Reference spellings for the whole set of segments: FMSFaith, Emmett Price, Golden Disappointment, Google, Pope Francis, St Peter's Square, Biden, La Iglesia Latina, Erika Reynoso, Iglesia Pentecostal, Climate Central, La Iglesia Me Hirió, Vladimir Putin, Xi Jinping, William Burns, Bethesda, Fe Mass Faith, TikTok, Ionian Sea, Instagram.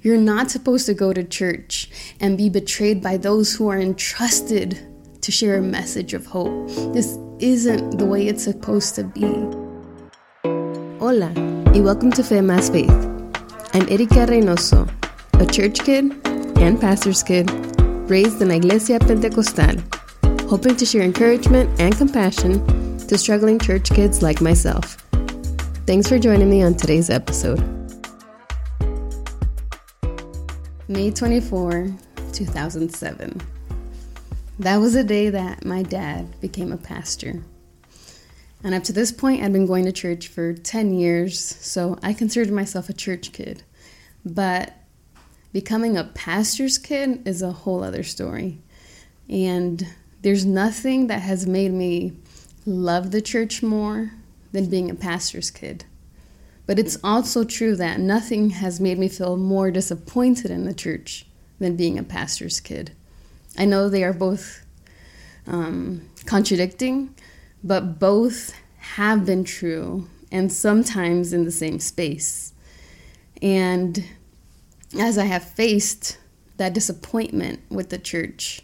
You're not supposed to go to church and be betrayed by those who are entrusted to share a message of hope. This isn't the way it's supposed to be. Hola, and welcome to Fe Mass Faith. I'm Erika Reynoso, a church kid and pastor's kid raised in La Iglesia Pentecostal, hoping to share encouragement and compassion to struggling church kids like myself. Thanks for joining me on today's episode. May 24, 2007. That was the day that my dad became a pastor. And up to this point, I'd been going to church for 10 years, so I considered myself a church kid. But becoming a pastor's kid is a whole other story. And there's nothing that has made me love the church more than being a pastor's kid. But it's also true that nothing has made me feel more disappointed in the church than being a pastor's kid. I know they are both contradicting, but both have been true, and sometimes in the same space. And as I have faced that disappointment with the church,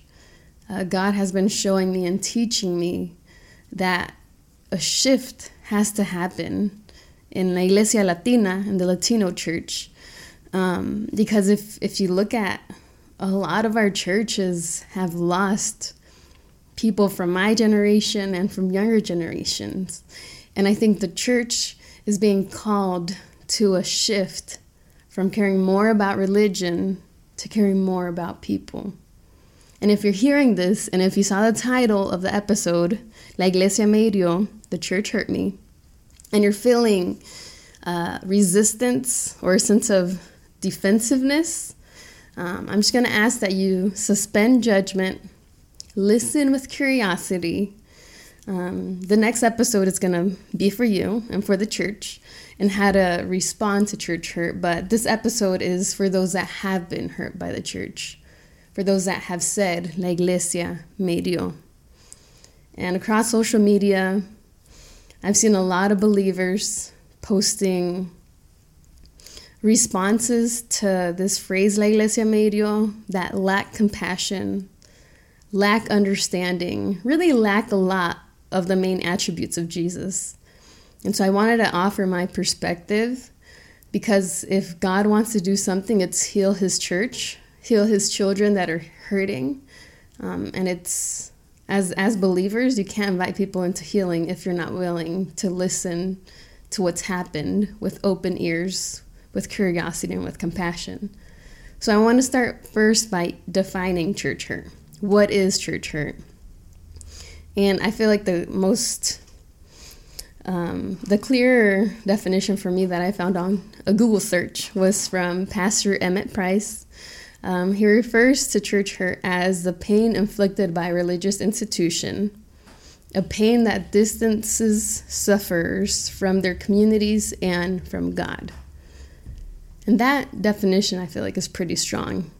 God has been showing me and teaching me that a shift has to happen in La Iglesia Latina, in the Latino church. Because if you look at, a lot of our churches have lost people from my generation and from younger generations. And I think the church is being called to a shift from caring more about religion to caring more about people. And if you're hearing this, and if you saw the title of the episode, La Iglesia Me Hirió, The Church Hurt Me, and you're feeling resistance or a sense of defensiveness, I'm just going to ask that you suspend judgment, listen with curiosity. The next episode is going to be for you and for the church and how to respond to church hurt. But this episode is for those that have been hurt by the church, for those that have said, La Iglesia me hirió. And across social media, I've seen a lot of believers posting responses to this phrase, La Iglesia me hirió, that lack compassion, lack understanding, really lack a lot of the main attributes of Jesus. And so I wanted to offer my perspective, because if God wants to do something, it's heal his church, heal his children that are hurting. And it's, as believers, you can't invite people into healing if you're not willing to listen to what's happened with open ears, with curiosity, and with compassion. So I want to start first by defining church hurt. What is church hurt? And I feel like the most, the clearer definition for me that I found on a Google search was from Pastor Emmett Price. He refers to church hurt as the pain inflicted by a religious institution, a pain that distances sufferers from their communities and from God. And that definition, I feel like, is pretty strong.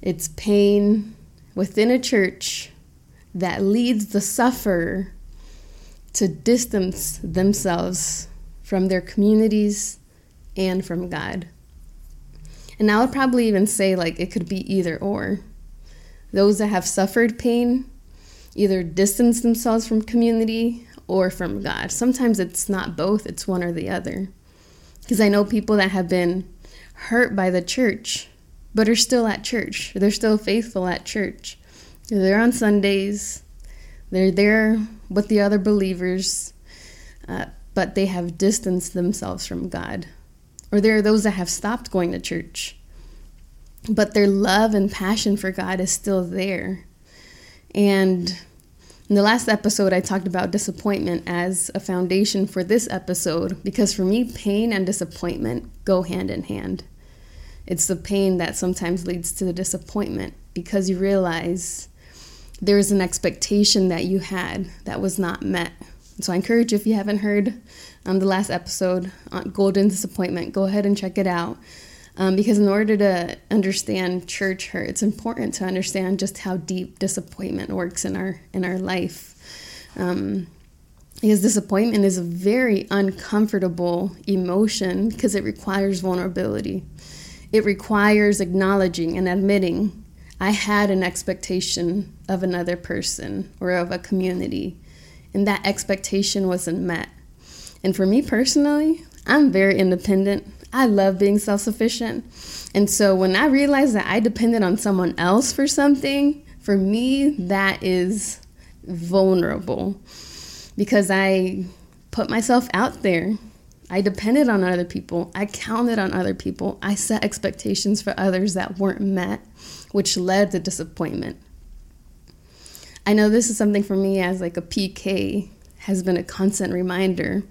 It's pain within a church that leads the sufferer to distance themselves from their communities and from God. And I would probably even say, like, it could be either or. Those that have suffered pain either distance themselves from community or from God. Sometimes it's not both, it's one or the other. Because I know people that have been hurt by the church, but are still at church. They're still faithful at church. They're on Sundays. They're there with the other believers, but they have distanced themselves from God. Or there are those that have stopped going to church, but their love and passion for God is still there. And in the last episode, I talked about disappointment as a foundation for this episode, because for me, pain and disappointment go hand in hand. It's the pain that sometimes leads to the disappointment, because you realize there is an expectation that you had that was not met. So I encourage you, if you haven't heard the last episode on Golden Disappointment, go ahead and check it out. Because in order to understand church hurt, it's important to understand just how deep disappointment works in our life. Because disappointment is a very uncomfortable emotion, because it requires vulnerability. It requires acknowledging and admitting I had an expectation of another person or of a community, and that expectation wasn't met. And for me personally, I'm very independent. I love being self-sufficient. And so when I realized that I depended on someone else for something, for me, that is vulnerable because I put myself out there. I depended on other people. I counted on other people. I set expectations for others that weren't met, which led to disappointment. I know this is something for me as like a PK has been a constant reminder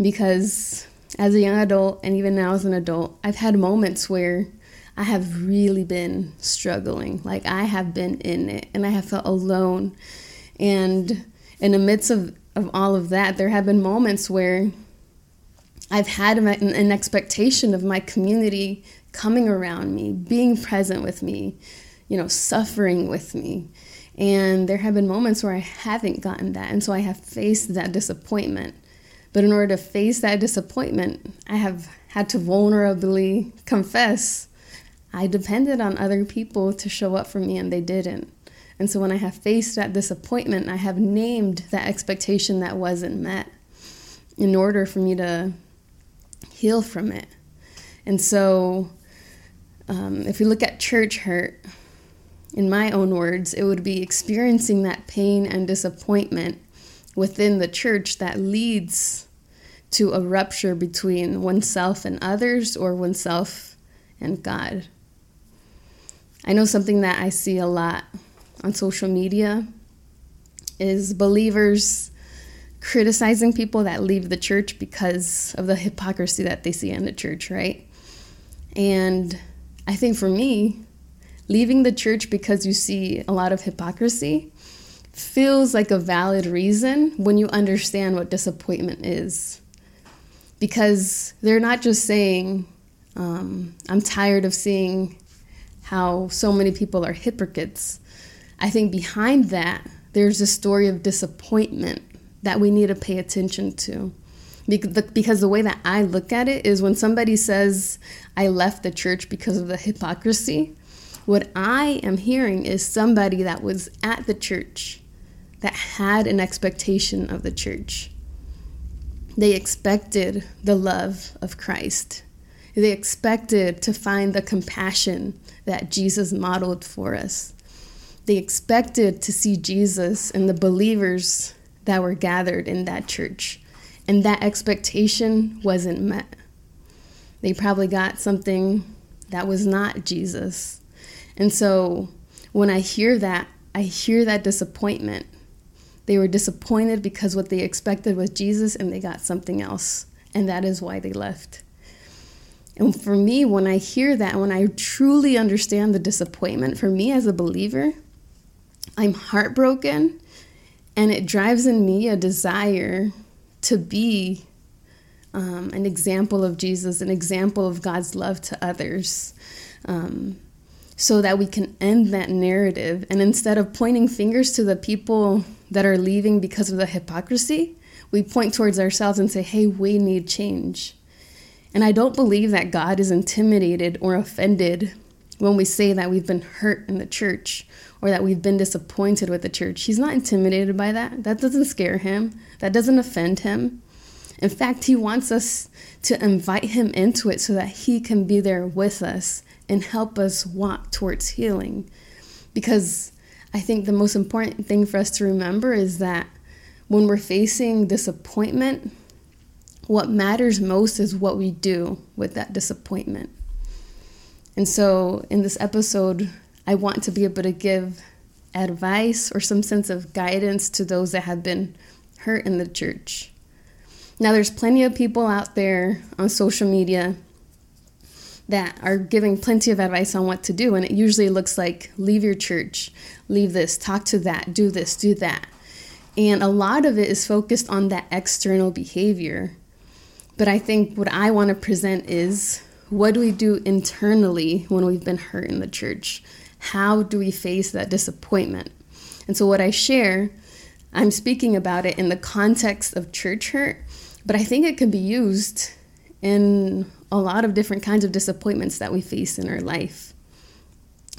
because as a young adult and even now as an adult, I've had moments where I have really been struggling. Like I have been in it and I have felt alone. And in the midst of all of that, there have been moments where I've had an expectation of my community coming around me, being present with me, you know, suffering with me. And there have been moments where I haven't gotten that. And so I have faced that disappointment. But in order to face that disappointment, I have had to vulnerably confess I depended on other people to show up for me and they didn't. And so when I have faced that disappointment, I have named that expectation that wasn't met in order for me to heal from it. And so if we look at church hurt, in my own words, it would be experiencing that pain and disappointment within the church that leads to a rupture between oneself and others or oneself and God. I know something that I see a lot on social media is believers criticizing people that leave the church because of the hypocrisy that they see in the church, right? And I think for me, leaving the church because you see a lot of hypocrisy feels like a valid reason when you understand what disappointment is. Because they're not just saying, I'm tired of seeing how so many people are hypocrites. I think behind that, there's a story of disappointment that we need to pay attention to. Because the way that I look at it is when somebody says, I left the church because of the hypocrisy, what I am hearing is somebody that was at the church that had an expectation of the church. They expected the love of Christ. They expected to find the compassion that Jesus modeled for us. They expected to see Jesus and the believers that were gathered in that church. And that expectation wasn't met. They probably got something that was not Jesus. And so when I hear that disappointment. They were disappointed because what they expected was Jesus and they got something else. And that is why they left. And for me, when I hear that, when I truly understand the disappointment, for me as a believer, I'm heartbroken and it drives in me a desire to be an example of Jesus, an example of God's love to others. So that we can end that narrative. And instead of pointing fingers to the people that are leaving because of the hypocrisy, we point towards ourselves and say, hey, we need change. And I don't believe that God is intimidated or offended when we say that we've been hurt in the church or that we've been disappointed with the church. He's not intimidated by that. That doesn't scare him. That doesn't offend him. In fact, he wants us to invite him into it so that he can be there with us and help us walk towards healing. Because I think the most important thing for us to remember is that when we're facing disappointment, what matters most is what we do with that disappointment. And so in this episode, I want to be able to give advice or some sense of guidance to those that have been hurt in the church. Now, there's plenty of people out there on social media that are giving plenty of advice on what to do. And it usually looks like leave your church, leave this, talk to that, do this, do that. And a lot of it is focused on that external behavior. But I think what I want to present is what do we do internally when we've been hurt in the church? How do we face that disappointment? And so what I share, I'm speaking about it in the context of church hurt, but I think it can be used in a lot of different kinds of disappointments that we face in our life.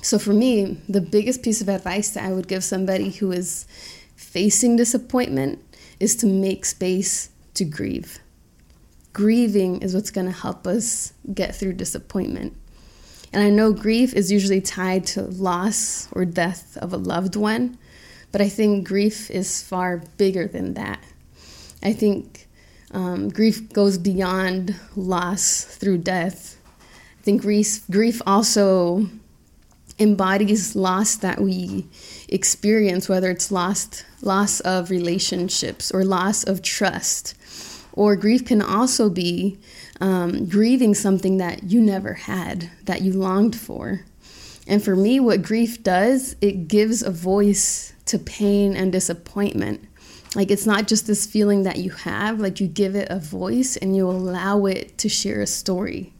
So for me, the biggest piece of advice that I would give somebody who is facing disappointment is to make space to grieve. Grieving is what's going to help us get through disappointment. And I know grief is usually tied to loss or death of a loved one, but I think grief is far bigger than that. I think grief goes beyond loss through death. I think grief also embodies loss that we experience, whether it's loss of relationships or loss of trust. Or grief can also be grieving something that you never had, that you longed for. And for me, what grief does, it gives a voice to pain and disappointment. Like, it's not just this feeling that you have, like, you give it a voice and you allow it to share a story.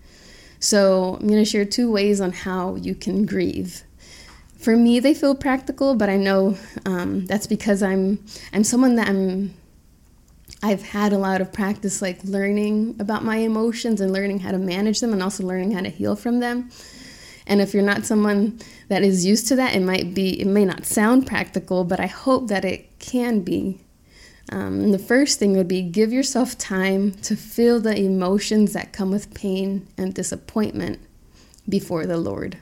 So I'm going to share two ways on how you can grieve. For me, they feel practical, but I know that's because I'm someone that I've had a lot of practice, like, learning about my emotions and learning how to manage them and also learning how to heal from them. And if you're not someone that is used to that, it may not sound practical, but I hope that it can be. And the first thing would be, give yourself time to feel the emotions that come with pain and disappointment before the Lord.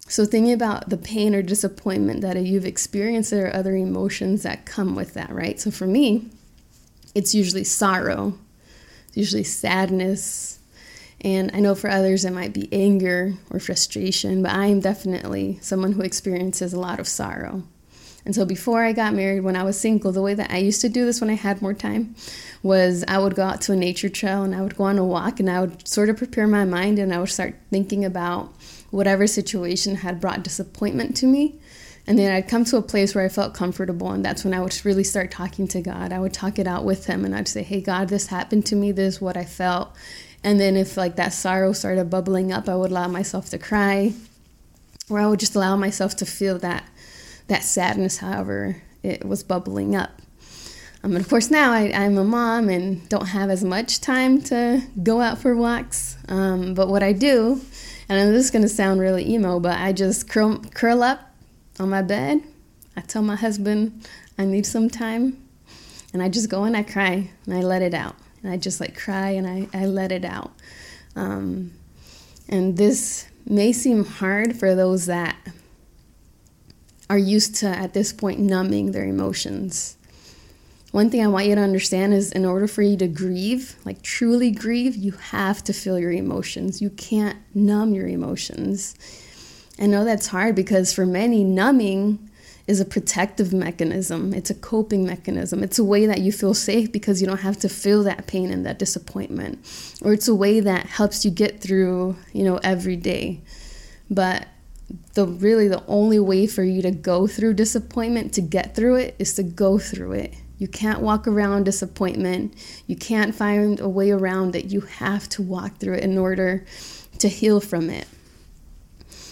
So thinking about the pain or disappointment that you've experienced, there are other emotions that come with that, right? So for me, it's usually sorrow, it's usually sadness, and I know for others it might be anger or frustration, but I am definitely someone who experiences a lot of sorrow. And so before I got married, when I was single, the way that I used to do this when I had more time was I would go out to a nature trail and I would go on a walk and I would sort of prepare my mind and I would start thinking about whatever situation had brought disappointment to me. And then I'd come to a place where I felt comfortable, and that's when I would really start talking to God. I would talk it out with him and I'd say, hey, God, this happened to me. This is what I felt. And then if like that sorrow started bubbling up, I would allow myself to cry, or I would just allow myself to feel that sadness, however it was bubbling up. And of course, now I'm a mom and don't have as much time to go out for walks. But what I do, and I know this is going to sound really emo, but I just curl up on my bed. I tell my husband I need some time. And I just go and I cry and I let it out. And I just like cry and I let it out. And this may seem hard for those that are used to, at this point, numbing their emotions. One thing I want you to understand is, in order for you to grieve, like truly grieve, you have to feel your emotions. You can't numb your emotions. I know that's hard because for many, numbing is a protective mechanism. It's a coping mechanism. It's a way that you feel safe because you don't have to feel that pain and that disappointment. Or it's a way that helps you get through, every day. But the only way for you to go through disappointment, to get through it, is to go through it. You can't walk around disappointment. You can't find a way around it. You have to walk through it in order to heal from it.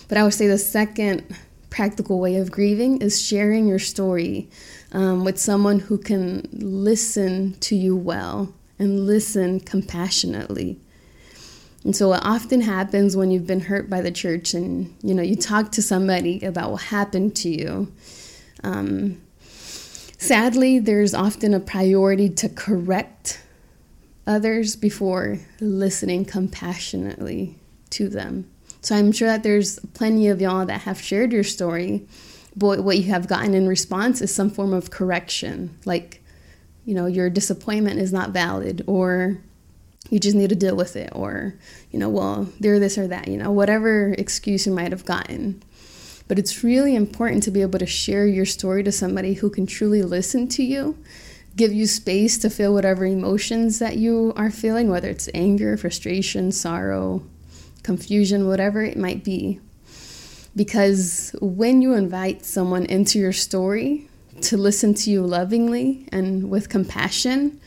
But I would say the second practical way of grieving is sharing your story with someone who can listen to you well and listen compassionately. And so what often happens when you've been hurt by the church and, you talk to somebody about what happened to you, sadly, there's often a priority to correct others before listening compassionately to them. So I'm sure that there's plenty of y'all that have shared your story, but what you have gotten in response is some form of correction. Like, your disappointment is not valid, or you just need to deal with it, or, well, they're this or that, whatever excuse you might have gotten. But it's really important to be able to share your story to somebody who can truly listen to you, give you space to feel whatever emotions that you are feeling, whether it's anger, frustration, sorrow, confusion, whatever it might be. Because when you invite someone into your story to listen to you lovingly and with compassion,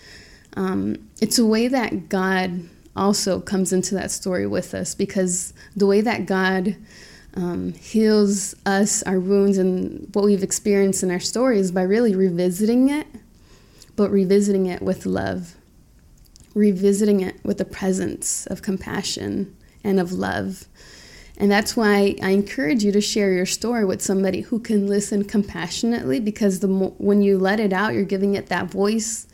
it's a way that God also comes into that story with us, because the way that God heals us, our wounds, and what we've experienced in our story is by really revisiting it, but revisiting it with love. revisiting it with the presence of compassion and of love. And that's why I encourage you to share your story with somebody who can listen compassionately, because when you let it out, you're giving it that voice,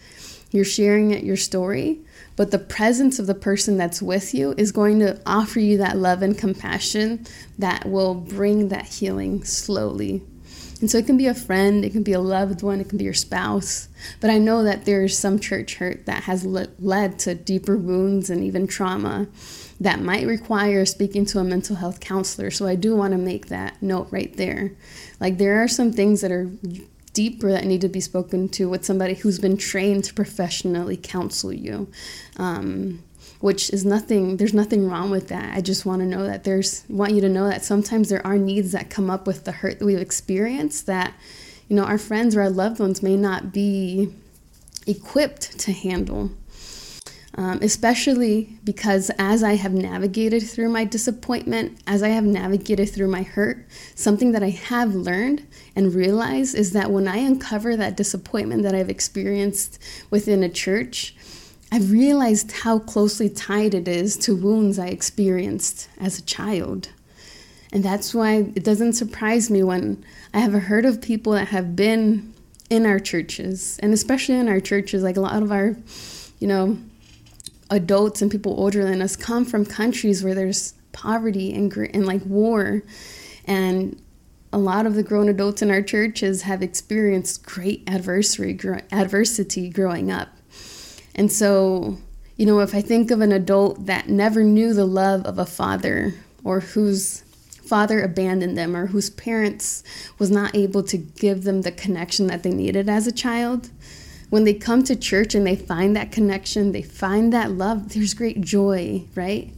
you're sharing it, your story, but the presence of the person that's with you is going to offer you that love and compassion that will bring that healing slowly. And so it can be a friend, it can be a loved one, it can be your spouse. But I know that there's some church hurt that has led to deeper wounds and even trauma that might require speaking to a mental health counselor. So I do want to make that note right there. Like, there are some things that are deeper that need to be spoken to with somebody who's been trained to professionally counsel you, which is nothing, there's nothing wrong with that. I just want you to know that sometimes there are needs that come up with the hurt that we've experienced that, you know, our friends or our loved ones may not be equipped to handle. Especially because as I have navigated through my disappointment, as I have navigated through my hurt, something that I have learned and realized is that when I uncover that disappointment that I've experienced within a church, I've realized how closely tied it is to wounds I experienced as a child. And that's why it doesn't surprise me when I have heard of people that have been in our churches, and especially in our churches, like a lot of our, you know, adults and people older than us come from countries where there's poverty and like war, and a lot of the grown adults in our churches have experienced great adversity growing up. And so, you know, if I think of an adult that never knew the love of a father, or whose father abandoned them, or whose parents was not able to give them the connection that they needed as a child, when they come to church and they find that connection, they find that love, there's great joy, right?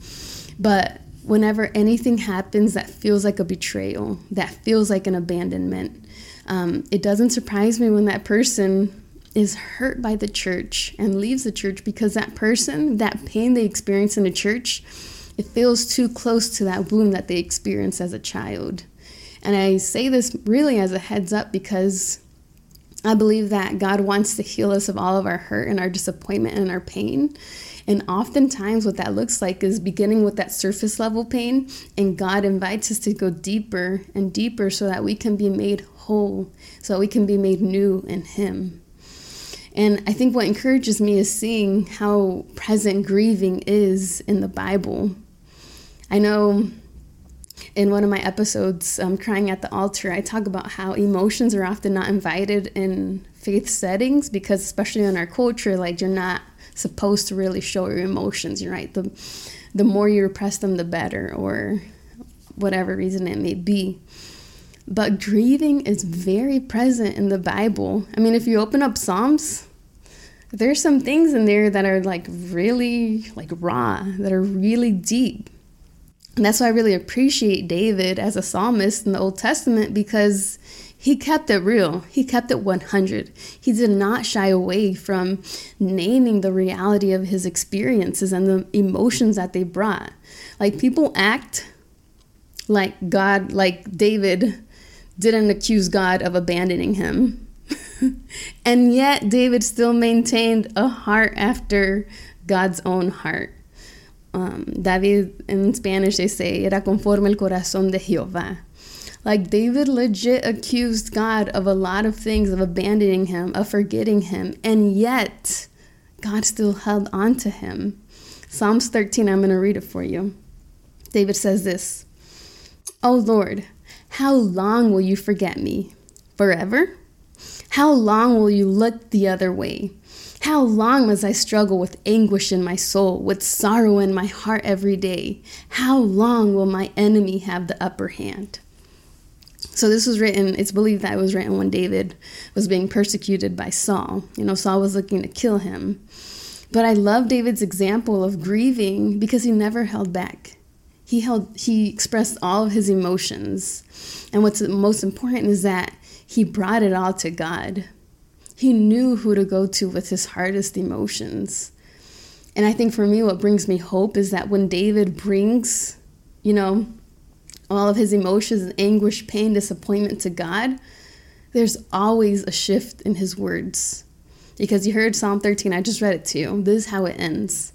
But whenever anything happens that feels like a betrayal, that feels like an abandonment, it doesn't surprise me when that person is hurt by the church and leaves the church, because that person, that pain they experience in the church, it feels too close to that wound that they experienced as a child. And I say this really as a heads up because I believe that God wants to heal us of all of our hurt and our disappointment and our pain. And oftentimes what that looks like is beginning with that surface level pain, and God invites us to go deeper and deeper so that we can be made whole, so that we can be made new in Him. And I think what encourages me is seeing how present grieving is in the Bible. I know in one of my episodes, Crying at the Altar, I talk about how emotions are often not invited in faith settings because, especially in our culture, like, you're not supposed to really show your emotions, right? The more you repress them, the better, or whatever reason it may be. But grieving is very present in the Bible. I mean, if you open up Psalms, there's some things in there that are like really like raw, that are really deep. And that's why I really appreciate David as a psalmist in the Old Testament, because he kept it real. He kept it 100. He did not shy away from naming the reality of his experiences and the emotions that they brought. Like, people act like God, like David didn't accuse God of abandoning him. And yet David still maintained a heart after God's own heart. David, in Spanish, they say, era conforme el corazón de Jehová. Like, David legit accused God of a lot of things, of abandoning him, of forgetting him. And yet God still held on to him. Psalms 13, I'm going to read it for you. David says this: "O Lord, how long will you forget me? Forever? How long will you look the other way? How long must I struggle with anguish in my soul, with sorrow in my heart every day? How long will my enemy have the upper hand?" So this was written, it's believed that it was written when David was being persecuted by Saul. You know, Saul was looking to kill him. But I love David's example of grieving because he never held back. He expressed all of his emotions. And what's most important is that he brought it all to God. He knew who to go to with his hardest emotions. And I think for me, what brings me hope is that when David brings, you know, all of his emotions, anguish, pain, disappointment to God, there's always a shift in his words. because you heard Psalm 13. I just read it to you. This is how it ends.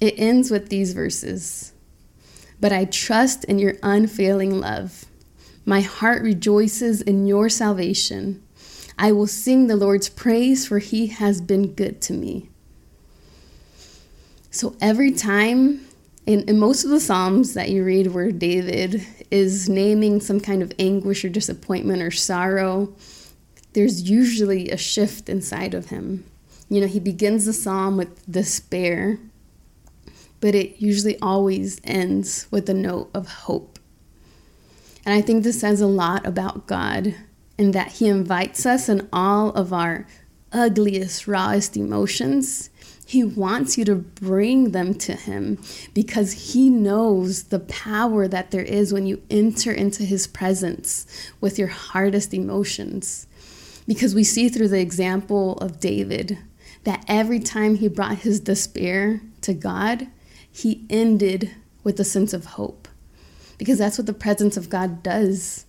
It ends with these verses. But I trust in your unfailing love. My heart rejoices in your salvation. I will sing the Lord's praise, for he has been good to me. So every time, and most of the Psalms that you read where David is naming some kind of anguish or disappointment or sorrow, there's usually a shift inside of him. You know, he begins the Psalm with despair, but it usually always ends with a note of hope. And I think this says a lot about God, and that he invites us in all of our ugliest, rawest emotions. He wants you to bring them to him because he knows the power that there is when you enter into his presence with your hardest emotions. Because we see through the example of David that every time he brought his despair to God, he ended with a sense of hope. Because that's what the presence of God does.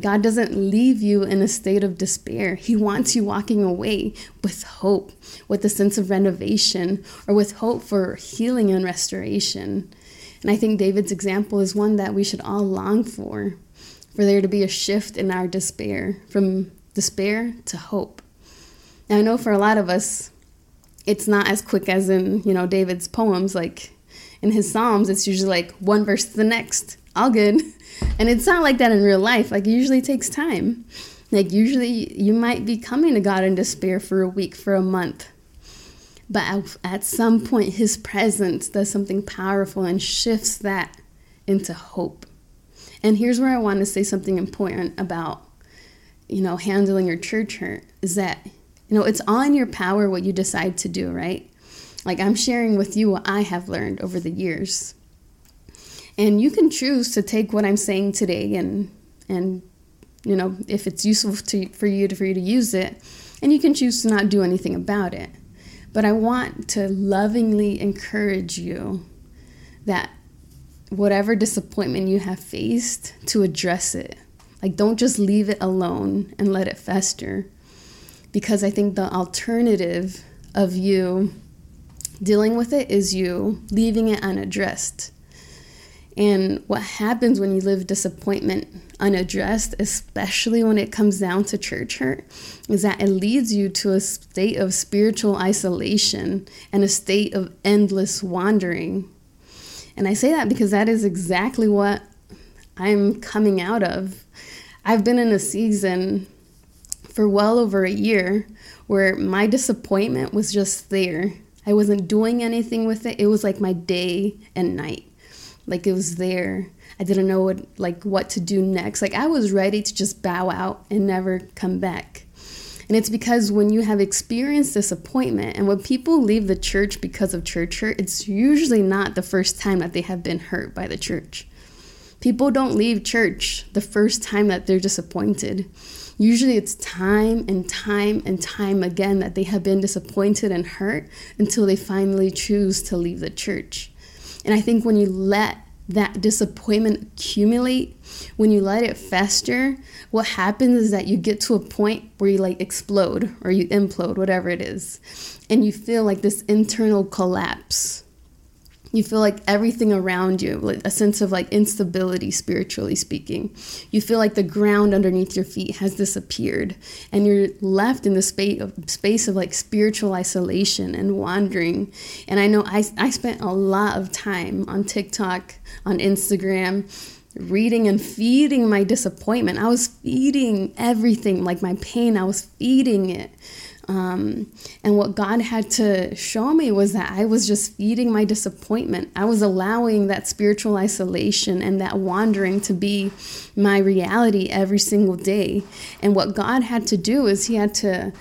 God doesn't leave you in a state of despair. He wants you walking away with hope, with a sense of renovation, or with hope for healing and restoration. And I think David's example is one that we should all long for there to be a shift in our despair, from despair to hope. Now, I know for a lot of us, it's not as quick as in, you know, David's poems. Like in his Psalms, it's usually like one verse to the next, all good. And it's not like that in real life. Like, it usually takes time. Like, usually you might be coming to God in despair for a week, for a month. But at some point, his presence does something powerful and shifts that into hope. And here's where I want to say something important about, you know, handling your church hurt, is that, you know, it's all in your power what you decide to do, right? Like, I'm sharing with you what I have learned over the years. And you can choose to take what I'm saying today and you know, if it's useful for you to use it, and you can choose to not do anything about it. But I want to lovingly encourage you that whatever disappointment you have faced, to address it. Like, don't just leave it alone and let it fester. Because I think the alternative of you dealing with it is you leaving it unaddressed. And what happens when you live disappointment unaddressed, especially when it comes down to church hurt, is that it leads you to a state of spiritual isolation and a state of endless wandering. And I say that because that is exactly what I'm coming out of. I've been in a season for well over a year where my disappointment was just there. I wasn't doing anything with it. It was like my day and night. Like, it was there. I didn't know what to do next. Like, I was ready to just bow out and never come back. And it's because when you have experienced disappointment, and when people leave the church because of church hurt, it's usually not the first time that they have been hurt by the church. People don't leave church the first time that they're disappointed. Usually it's time and time and time again that they have been disappointed and hurt until they finally choose to leave the church. And I think when you let that disappointment accumulate, when you let it fester, what happens is that you get to a point where you explode or you implode, whatever it is. And you feel like this internal collapse. You feel like everything around you, a sense of instability, spiritually speaking. You feel like the ground underneath your feet has disappeared. And you're left in the space of spiritual isolation and wandering. And I know I spent a lot of time on TikTok, on Instagram, reading and feeding my disappointment. I was feeding everything, my pain, I was feeding it. And what God had to show me was that I was just feeding my disappointment. I was allowing that spiritual isolation and that wandering to be my reality every single day. And what God had to do is he had to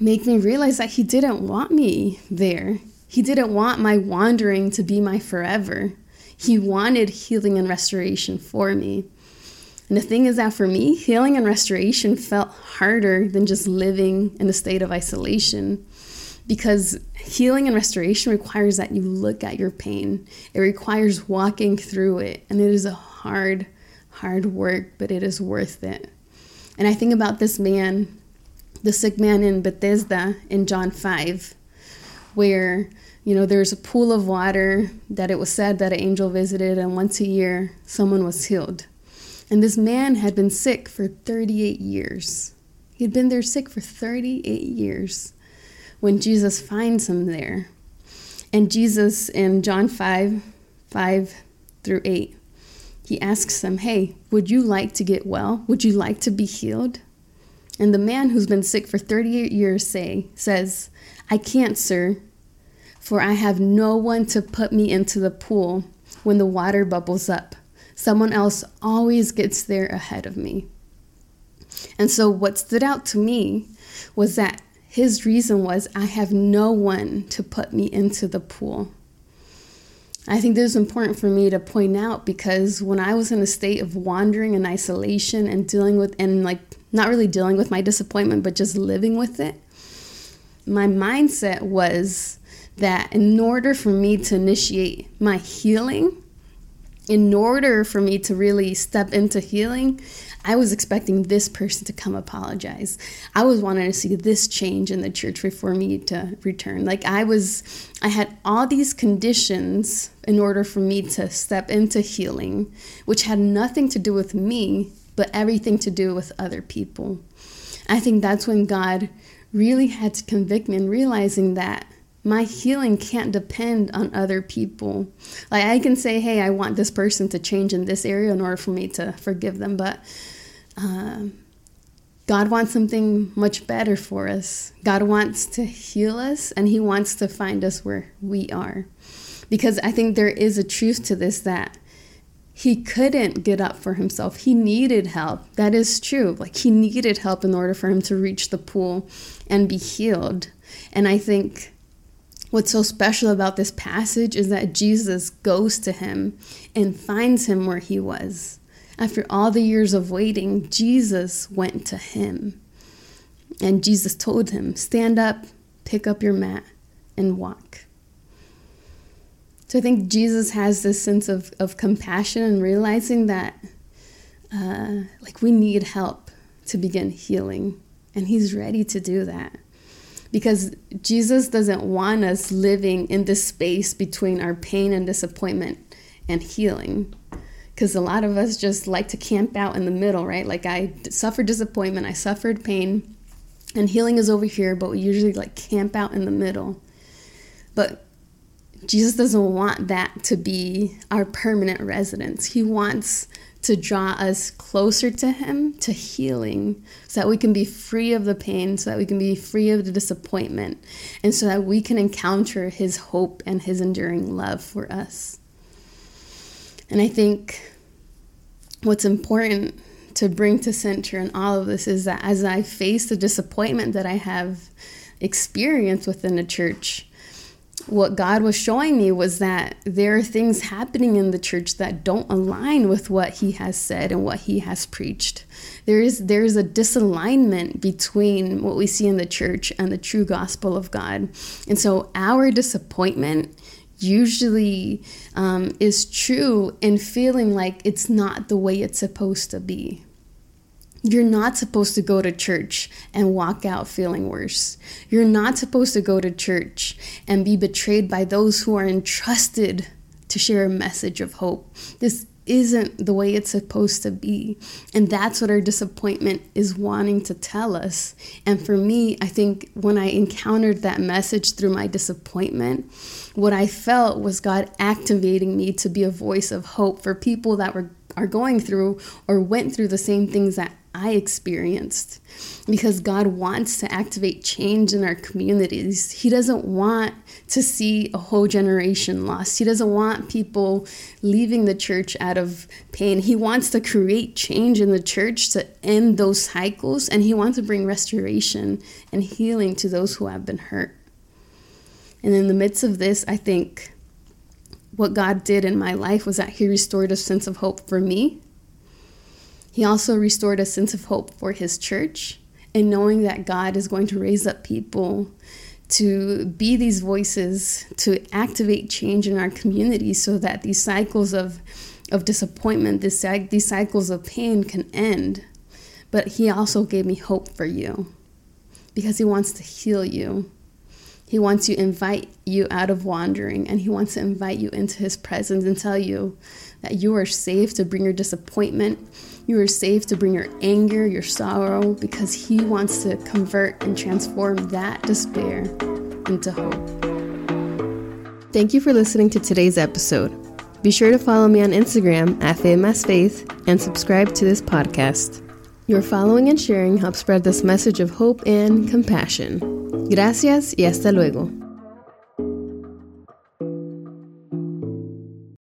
make me realize that he didn't want me there. He didn't want my wandering to be my forever. He wanted healing and restoration for me. And the thing is that for me, healing and restoration felt harder than just living in a state of isolation, because healing and restoration requires that you look at your pain. It requires walking through it. And it is a hard, hard work, but it is worth it. And I think about this man the sick man in Bethesda in John 5, where, you know, there's a pool of water that it was said that an angel visited, and once a year someone was healed. And this man had been sick for 38 years. He had been there sick for 38 years when Jesus finds him there. And Jesus, in John 5:5-8, he asks him, hey, would you like to get well? Would you like to be healed? And the man who's been sick for 38 years says, I can't, sir, for I have no one to put me into the pool when the water bubbles up. Someone else always gets there ahead of me. And so what stood out to me was that his reason was, I have no one to put me into the pool. I think this is important for me to point out, because when I was in a state of wandering and isolation and not really dealing with my disappointment, but just living with it, my mindset was that in order for me to initiate my healing, in order for me to really step into healing, I was expecting this person to come apologize. I was wanting to see this change in the church before me to return. Like I had all these conditions in order for me to step into healing, which had nothing to do with me, but everything to do with other people. I think that's when God really had to convict me in realizing that my healing can't depend on other people. Like I can say, hey, I want this person to change in this area in order for me to forgive them. But God wants something much better for us. God wants to heal us, and he wants to find us where we are. Because I think there is a truth to this, that he couldn't get up for himself. He needed help. That is true. Like he needed help in order for him to reach the pool and be healed. And I think what's so special about this passage is that Jesus goes to him and finds him where he was. After all the years of waiting, Jesus went to him. And Jesus told him, stand up, pick up your mat, and walk. So I think Jesus has this sense of compassion and realizing that we need help to begin healing. And he's ready to do that. Because Jesus doesn't want us living in this space between our pain and disappointment and healing. Because a lot of us just like to camp out in the middle, right? Like I suffered disappointment, I suffered pain, and healing is over here, but we usually like camp out in the middle. But Jesus doesn't want that to be our permanent residence. He wants to draw us closer to him, to healing, so that we can be free of the pain, so that we can be free of the disappointment, and so that we can encounter his hope and his enduring love for us. And I think what's important to bring to center in all of this is that as I face the disappointment that I have experienced within the church, what God was showing me was that there are things happening in the church that don't align with what he has said and what he has preached. There is a disalignment between what we see in the church and the true gospel of God. And so our disappointment usually is true in feeling like it's not the way it's supposed to be. You're not supposed to go to church and walk out feeling worse. You're not supposed to go to church and be betrayed by those who are entrusted to share a message of hope. This isn't the way it's supposed to be. And that's what our disappointment is wanting to tell us. And for me, I think when I encountered that message through my disappointment, what I felt was God activating me to be a voice of hope for people that are going through or went through the same things that I experienced, because God wants to activate change in our communities. He doesn't want to see a whole generation lost. He doesn't want people leaving the church out of pain. He wants to create change in the church to end those cycles, and he wants to bring restoration and healing to those who have been hurt. And in the midst of this, I think what God did in my life was that he restored a sense of hope for me. He also restored a sense of hope for his church, and knowing that God is going to raise up people to be these voices, to activate change in our community so that these cycles of disappointment, these cycles of pain can end. But he also gave me hope for you. because he wants to heal you. He wants to invite you out of wandering, and he wants to invite you into his presence and tell you that you are safe to bring your disappointment. You are safe to bring your anger, your sorrow, because he wants to convert and transform that despair into hope. Thank you for listening to today's episode. Be sure to follow me on Instagram at FMSFaith and subscribe to this podcast. Your following and sharing help spread this message of hope and compassion. Gracias y hasta luego.